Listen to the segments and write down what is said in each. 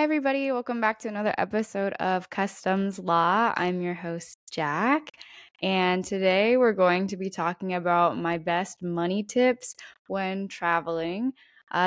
Hi, everybody. Welcome back to another episode of Customs Lah. I'm your host, Jack, and today we're going to be talking about my best money tips when traveling,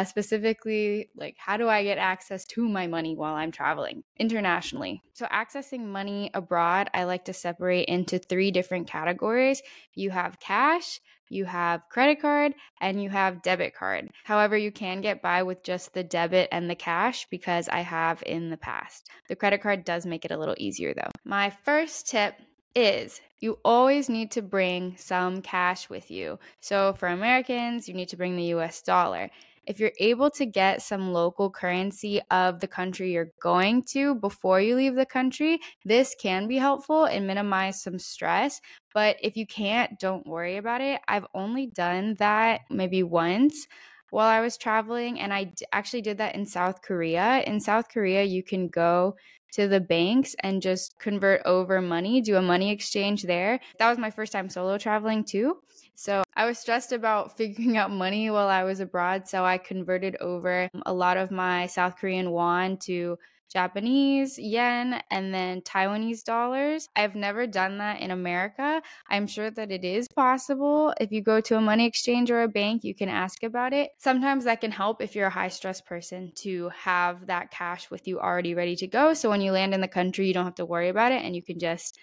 specifically, like, how do I get access to my money while I'm traveling internationally? So accessing money abroad, I like to separate into three different categories. You have cash, you have credit card, and you have debit card. However, you can get by with just the debit and the cash because I have in the past. The credit card does make it a little easier though. My first tip is you always need to bring some cash with you. So for Americans, you need to bring the US dollar. If you're able to get some local currency of the country you're going to before you leave the country, this can be helpful and minimize some stress. But if you can't, don't worry about it. I've only done that maybe once while I was traveling, and I actually did that in South Korea. In South Korea, you can go to the banks and just convert over money, do a money exchange there. That was my first time solo traveling too. So I was stressed about figuring out money while I was abroad. So I converted over a lot of my South Korean won to Japanese yen and then Taiwanese dollars. I've never done that in America. I'm sure that it is possible. If you go to a money exchange or a bank, you can ask about it. Sometimes that can help if you're a high stress person to have that cash with you already ready to go. So when you land in the country, you don't have to worry about it and you can just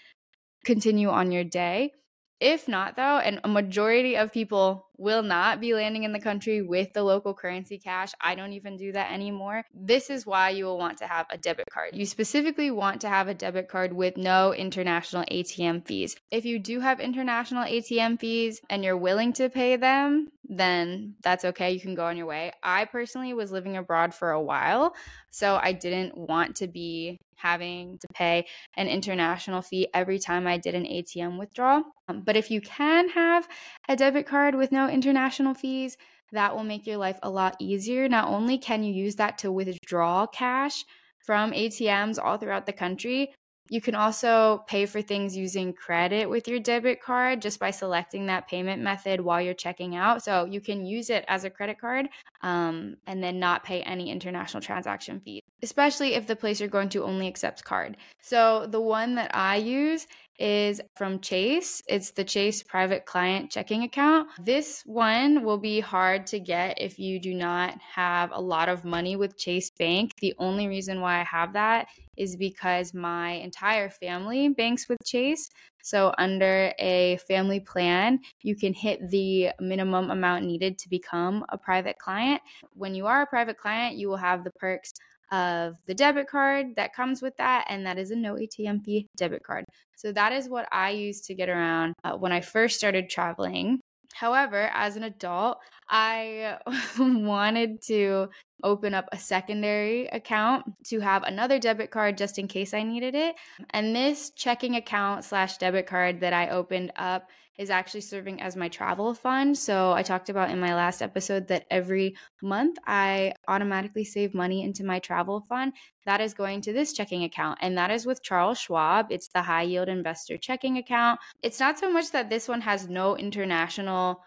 continue on your day. If not though, and a majority of people will not be landing in the country with the local currency cash. I don't even do that anymore. This is why you will want to have a debit card. You specifically want to have a debit card with no international ATM fees. If you do have international ATM fees and you're willing to pay them, then that's okay. You can go on your way. I personally was living abroad for a while, so I didn't want to be having to pay an international fee every time I did an ATM withdrawal. But if you can have a debit card with no international fees, that will make your life a lot easier. Not only can you use that to withdraw cash from ATMs all throughout the country, you can also pay for things using credit with your debit card just by selecting that payment method while you're checking out. So you can use it as a credit card and then not pay any international transaction fees, especially if the place you're going to only accepts card. So the one that I use is from Chase. It's the Chase Private Client Checking Account. This one will be hard to get if you do not have a lot of money with Chase Bank. The only reason why I have that is because my entire family banks with Chase. So under a family plan, you can hit the minimum amount needed to become a private client. When you are a private client, you will have the perks of the debit card that comes with that, and that is a no ATM fee debit card. So that is what I used to get around when I first started traveling. However, as an adult, I wanted to open up a secondary account to have another debit card just in case I needed it. And this checking account / debit card that I opened up is actually serving as my travel fund. So I talked about in my last episode that every month I automatically save money into my travel fund. That is going to this checking account, and that is with Charles Schwab. It's the high yield investor checking account. It's not so much that this one has no international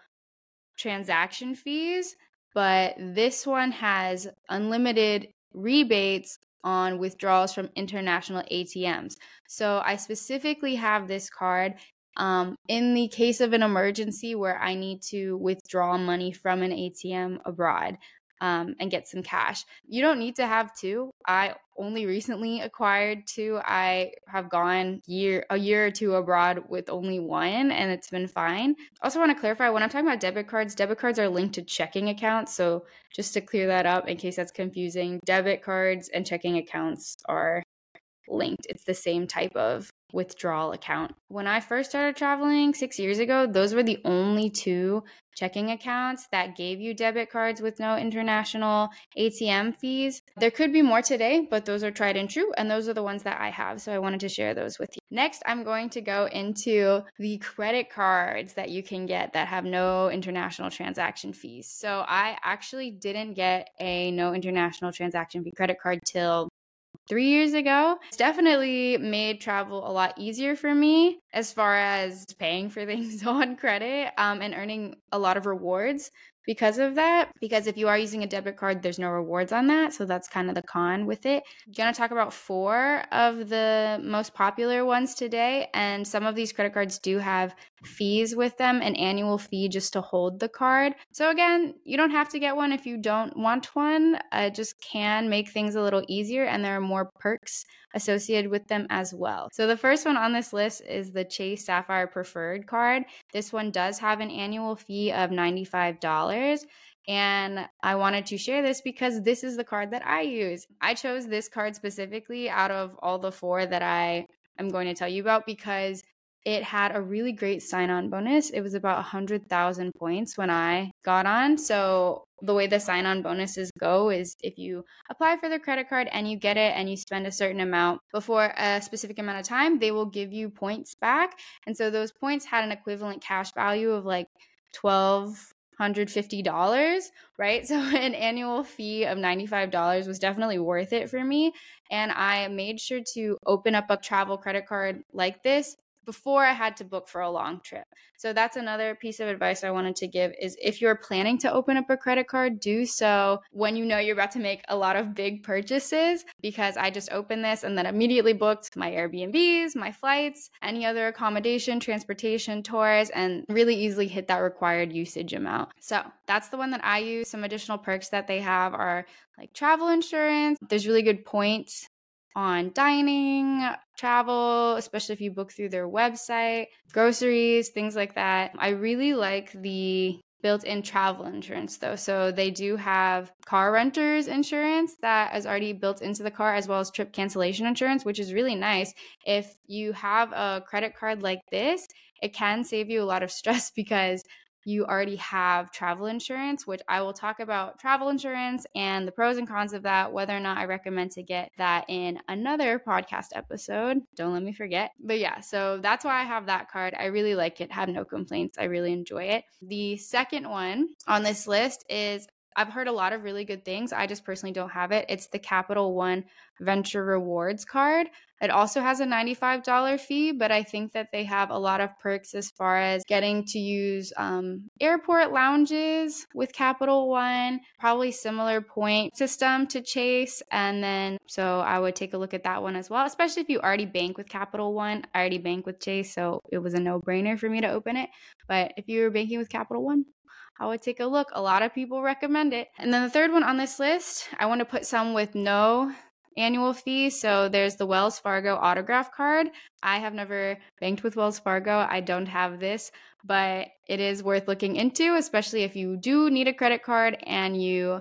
transaction fees, but this one has unlimited rebates on withdrawals from international ATMs. So I specifically have this card in the case of an emergency where I need to withdraw money from an ATM abroad and get some cash. You don't need to have two. I only recently acquired two. I have gone a year or two abroad with only one, and it's been fine. I also want to clarify, when I'm talking about debit cards are linked to checking accounts. So just to clear that up in case that's confusing, debit cards and checking accounts are linked. It's the same type of withdrawal account. When I first started traveling 6 years ago, those were the only two checking accounts that gave you debit cards with no international ATM fees. There could be more today, but those are tried and true, and those are the ones that I have. So I wanted to share those with you. Next, I'm going to go into the credit cards that you can get that have no international transaction fees. So I actually didn't get a no international transaction fee credit card till 3 years ago. It's definitely made travel a lot easier for me as far as paying for things on credit and earning a lot of rewards. because of that, because if you are using a debit card, there's no rewards on that. So that's kind of the con with it. I'm going to talk about 4 of the most popular ones today. And some of these credit cards do have fees with them, an annual fee just to hold the card. So again, you don't have to get one if you don't want one. It just can make things a little easier, and there are more perks associated with them as well. So the first one on this list is the Chase Sapphire Preferred card. This one does have an annual fee of $95. And I wanted to share this because this is the card that I use. I chose this card specifically out of all the 4 that I am going to tell you about because it had a really great sign-on bonus. It was about 100,000 points when I got on. So the way the sign-on bonuses go is if you apply for the credit card and you get it and you spend a certain amount before a specific amount of time, they will give you points back. And so those points had an equivalent cash value of like $1,250, right? So an annual fee of $95 was definitely worth it for me. And I made sure to open up a travel credit card like this before I had to book for a long trip. So that's another piece of advice I wanted to give is if you're planning to open up a credit card, do so when you know you're about to make a lot of big purchases, because I just opened this and then immediately booked my Airbnbs, my flights, any other accommodation, transportation, tours, and really easily hit that required usage amount. So that's the one that I use. Some additional perks that they have are like travel insurance. There's really good points on dining, travel, especially if you book through their website, groceries, things like that. I really like the built-in travel insurance though. So they do have car renters insurance that is already built into the car, as well as trip cancellation insurance, which is really nice. If you have a credit card like this, it can save you a lot of stress because you already have travel insurance, which I will talk about travel insurance and the pros and cons of that, whether or not I recommend to get that in another podcast episode. Don't let me forget. But yeah, so that's why I have that card. I really like it, have no complaints. I really enjoy it. The second one on this list is, I've heard a lot of really good things. I just personally don't have it. It's the Capital One Venture Rewards card. It also has a $95 fee, but I think that they have a lot of perks as far as getting to use airport lounges with Capital One, probably similar point system to Chase. And then, so I would take a look at that one as well, especially if you already bank with Capital One. I already bank with Chase, so it was a no-brainer for me to open it. But if you were banking with Capital One, I would take a look. A lot of people recommend it. And then the third one on this list, I want to put some with no annual fee. So there's the Wells Fargo Autograph card. I have never banked with Wells Fargo. I don't have this, but it is worth looking into, especially if you do need a credit card and you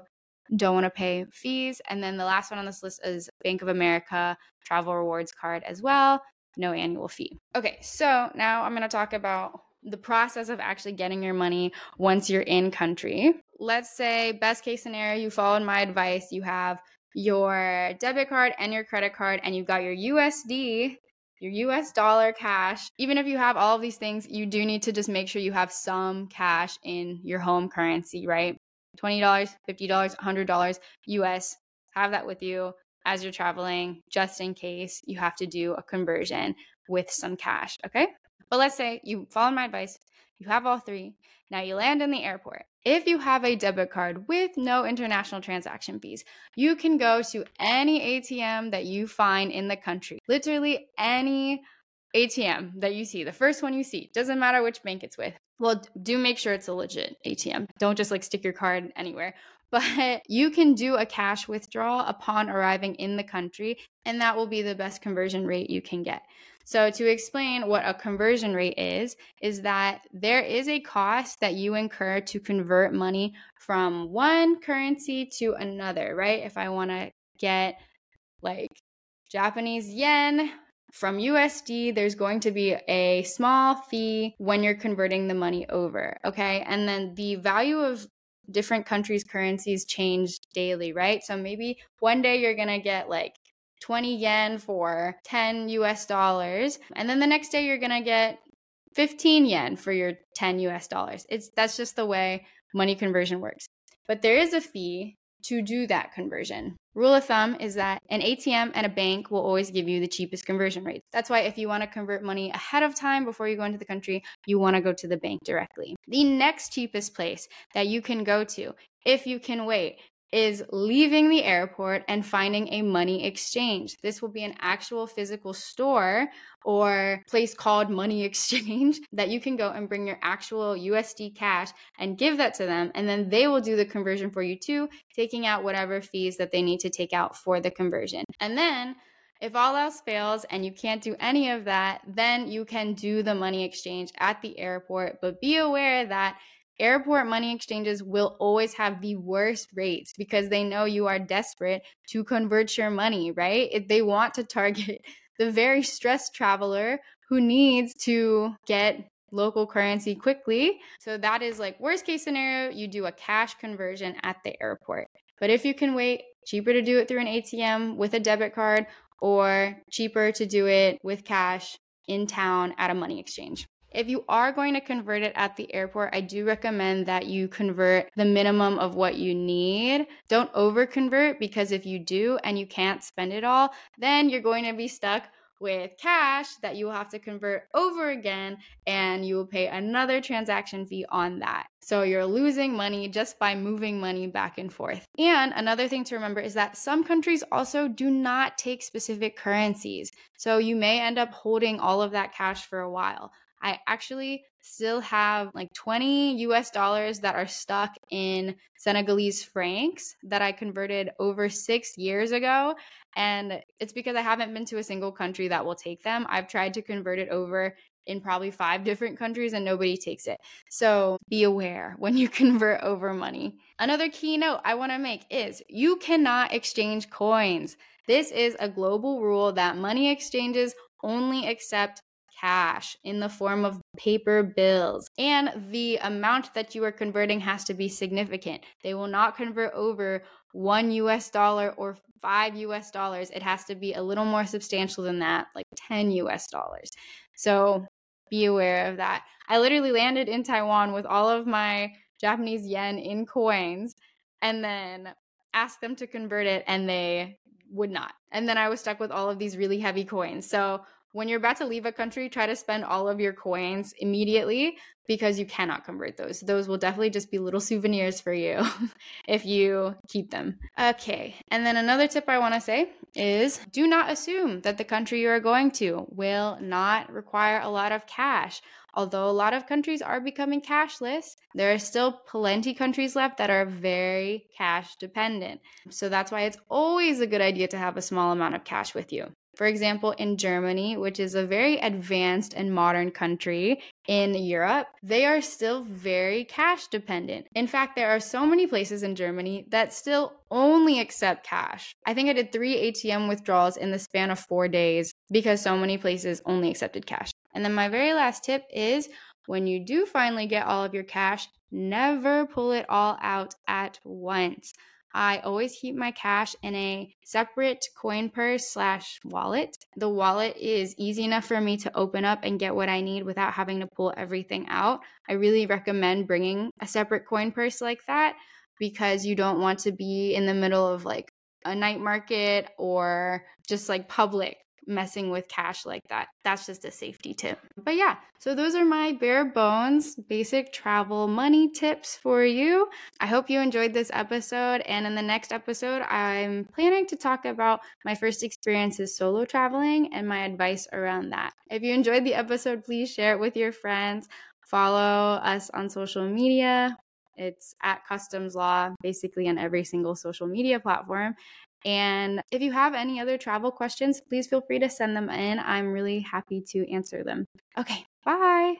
don't want to pay fees. And then the last one on this list is Bank of America Travel Rewards card as well. No annual fee. Okay, so now I'm going to talk about the process of actually getting your money once you're in country. Let's say best case scenario, you followed my advice, you have your debit card and your credit card, and you've got your USD, your US dollar cash. Even if you have all of these things, you do need to just make sure you have some cash in your home currency, right? $20, $50, $100 US, have that with you as you're traveling, just in case you have to do a conversion with some cash, okay? But let's say you follow my advice, you have all 3, now you land in the airport. If you have a debit card with no international transaction fees, you can go to any ATM that you find in the country, literally any ATM that you see, the first one you see, doesn't matter which bank it's with. Well, do make sure it's a legit ATM. Don't just like stick your card anywhere. But you can do a cash withdrawal upon arriving in the country, and that will be the best conversion rate you can get. So to explain what a conversion rate is that there is a cost that you incur to convert money from one currency to another, right? If I want to get like Japanese yen from USD, there's going to be a small fee when you're converting the money over, okay? And then the value of different countries' currencies change daily, right? So maybe one day you're going to get like 20 yen for $10. And then the next day you're going to get 15 yen for your $10. That's just the way money conversion works. But there is a fee to do that conversion. Rule of thumb is that an ATM and a bank will always give you the cheapest conversion rates. That's why if you want to convert money ahead of time before you go into the country, you want to go to the bank directly. The next cheapest place that you can go to, if you can wait, is leaving the airport and finding a money exchange. This will be an actual physical store or place called money exchange that you can go and bring your actual USD cash and give that to them. And then they will do the conversion for you too, taking out whatever fees that they need to take out for the conversion. And then if all else fails and you can't do any of that, then you can do the money exchange at the airport. But be aware that airport money exchanges will always have the worst rates because they know you are desperate to convert your money, right? They want to target the very stressed traveler who needs to get local currency quickly. So that is like worst case scenario, you do a cash conversion at the airport. But if you can wait, cheaper to do it through an ATM with a debit card or cheaper to do it with cash in town at a money exchange. If you are going to convert it at the airport, I do recommend that you convert the minimum of what you need. Don't over-convert because if you do and you can't spend it all, then you're going to be stuck with cash that you will have to convert over again and you will pay another transaction fee on that. So you're losing money just by moving money back and forth. And another thing to remember is that some countries also do not take specific currencies. So you may end up holding all of that cash for a while. I actually still have like $20 that are stuck in Senegalese francs that I converted over 6 years ago. And it's because I haven't been to a single country that will take them. I've tried to convert it over in probably 5 different countries and nobody takes it. So be aware when you convert over money. Another key note I want to make is you cannot exchange coins. This is a global rule that money exchanges only accept cash in the form of paper bills. And the amount that you are converting has to be significant. They will not convert over $1 or $5. It has to be a little more substantial than that, like $10. So be aware of that. I literally landed in Taiwan with all of my Japanese yen in coins and then asked them to convert it and they would not. And then I was stuck with all of these really heavy coins. So when you're about to leave a country, try to spend all of your coins immediately because you cannot convert those. Those will definitely just be little souvenirs for you if you keep them. Okay, and then another tip I want to say is do not assume that the country you are going to will not require a lot of cash. Although a lot of countries are becoming cashless, there are still plenty countries left that are very cash dependent. So that's why it's always a good idea to have a small amount of cash with you. For example, in Germany, which is a very advanced and modern country in Europe, they are still very cash dependent. In fact, there are so many places in Germany that still only accept cash. I think I did 3 ATM withdrawals in the span of 4 days because so many places only accepted cash. And then my very last tip is when you do finally get all of your cash, never pull it all out at once. I always keep my cash in a separate coin purse / wallet. The wallet is easy enough for me to open up and get what I need without having to pull everything out. I really recommend bringing a separate coin purse like that because you don't want to be in the middle of like a night market or just like public messing with cash like that. That's just a safety tip. But yeah, so those are my bare bones basic travel money tips for you. I hope you enjoyed this episode. And in the next episode, I'm planning to talk about my first experiences solo traveling and my advice around that. If you enjoyed the episode, please share it with your friends. Follow us on social media. It's at Customs Lah, basically on every single social media platform. And if you have any other travel questions, please feel free to send them in. I'm really happy to answer them. Okay, bye.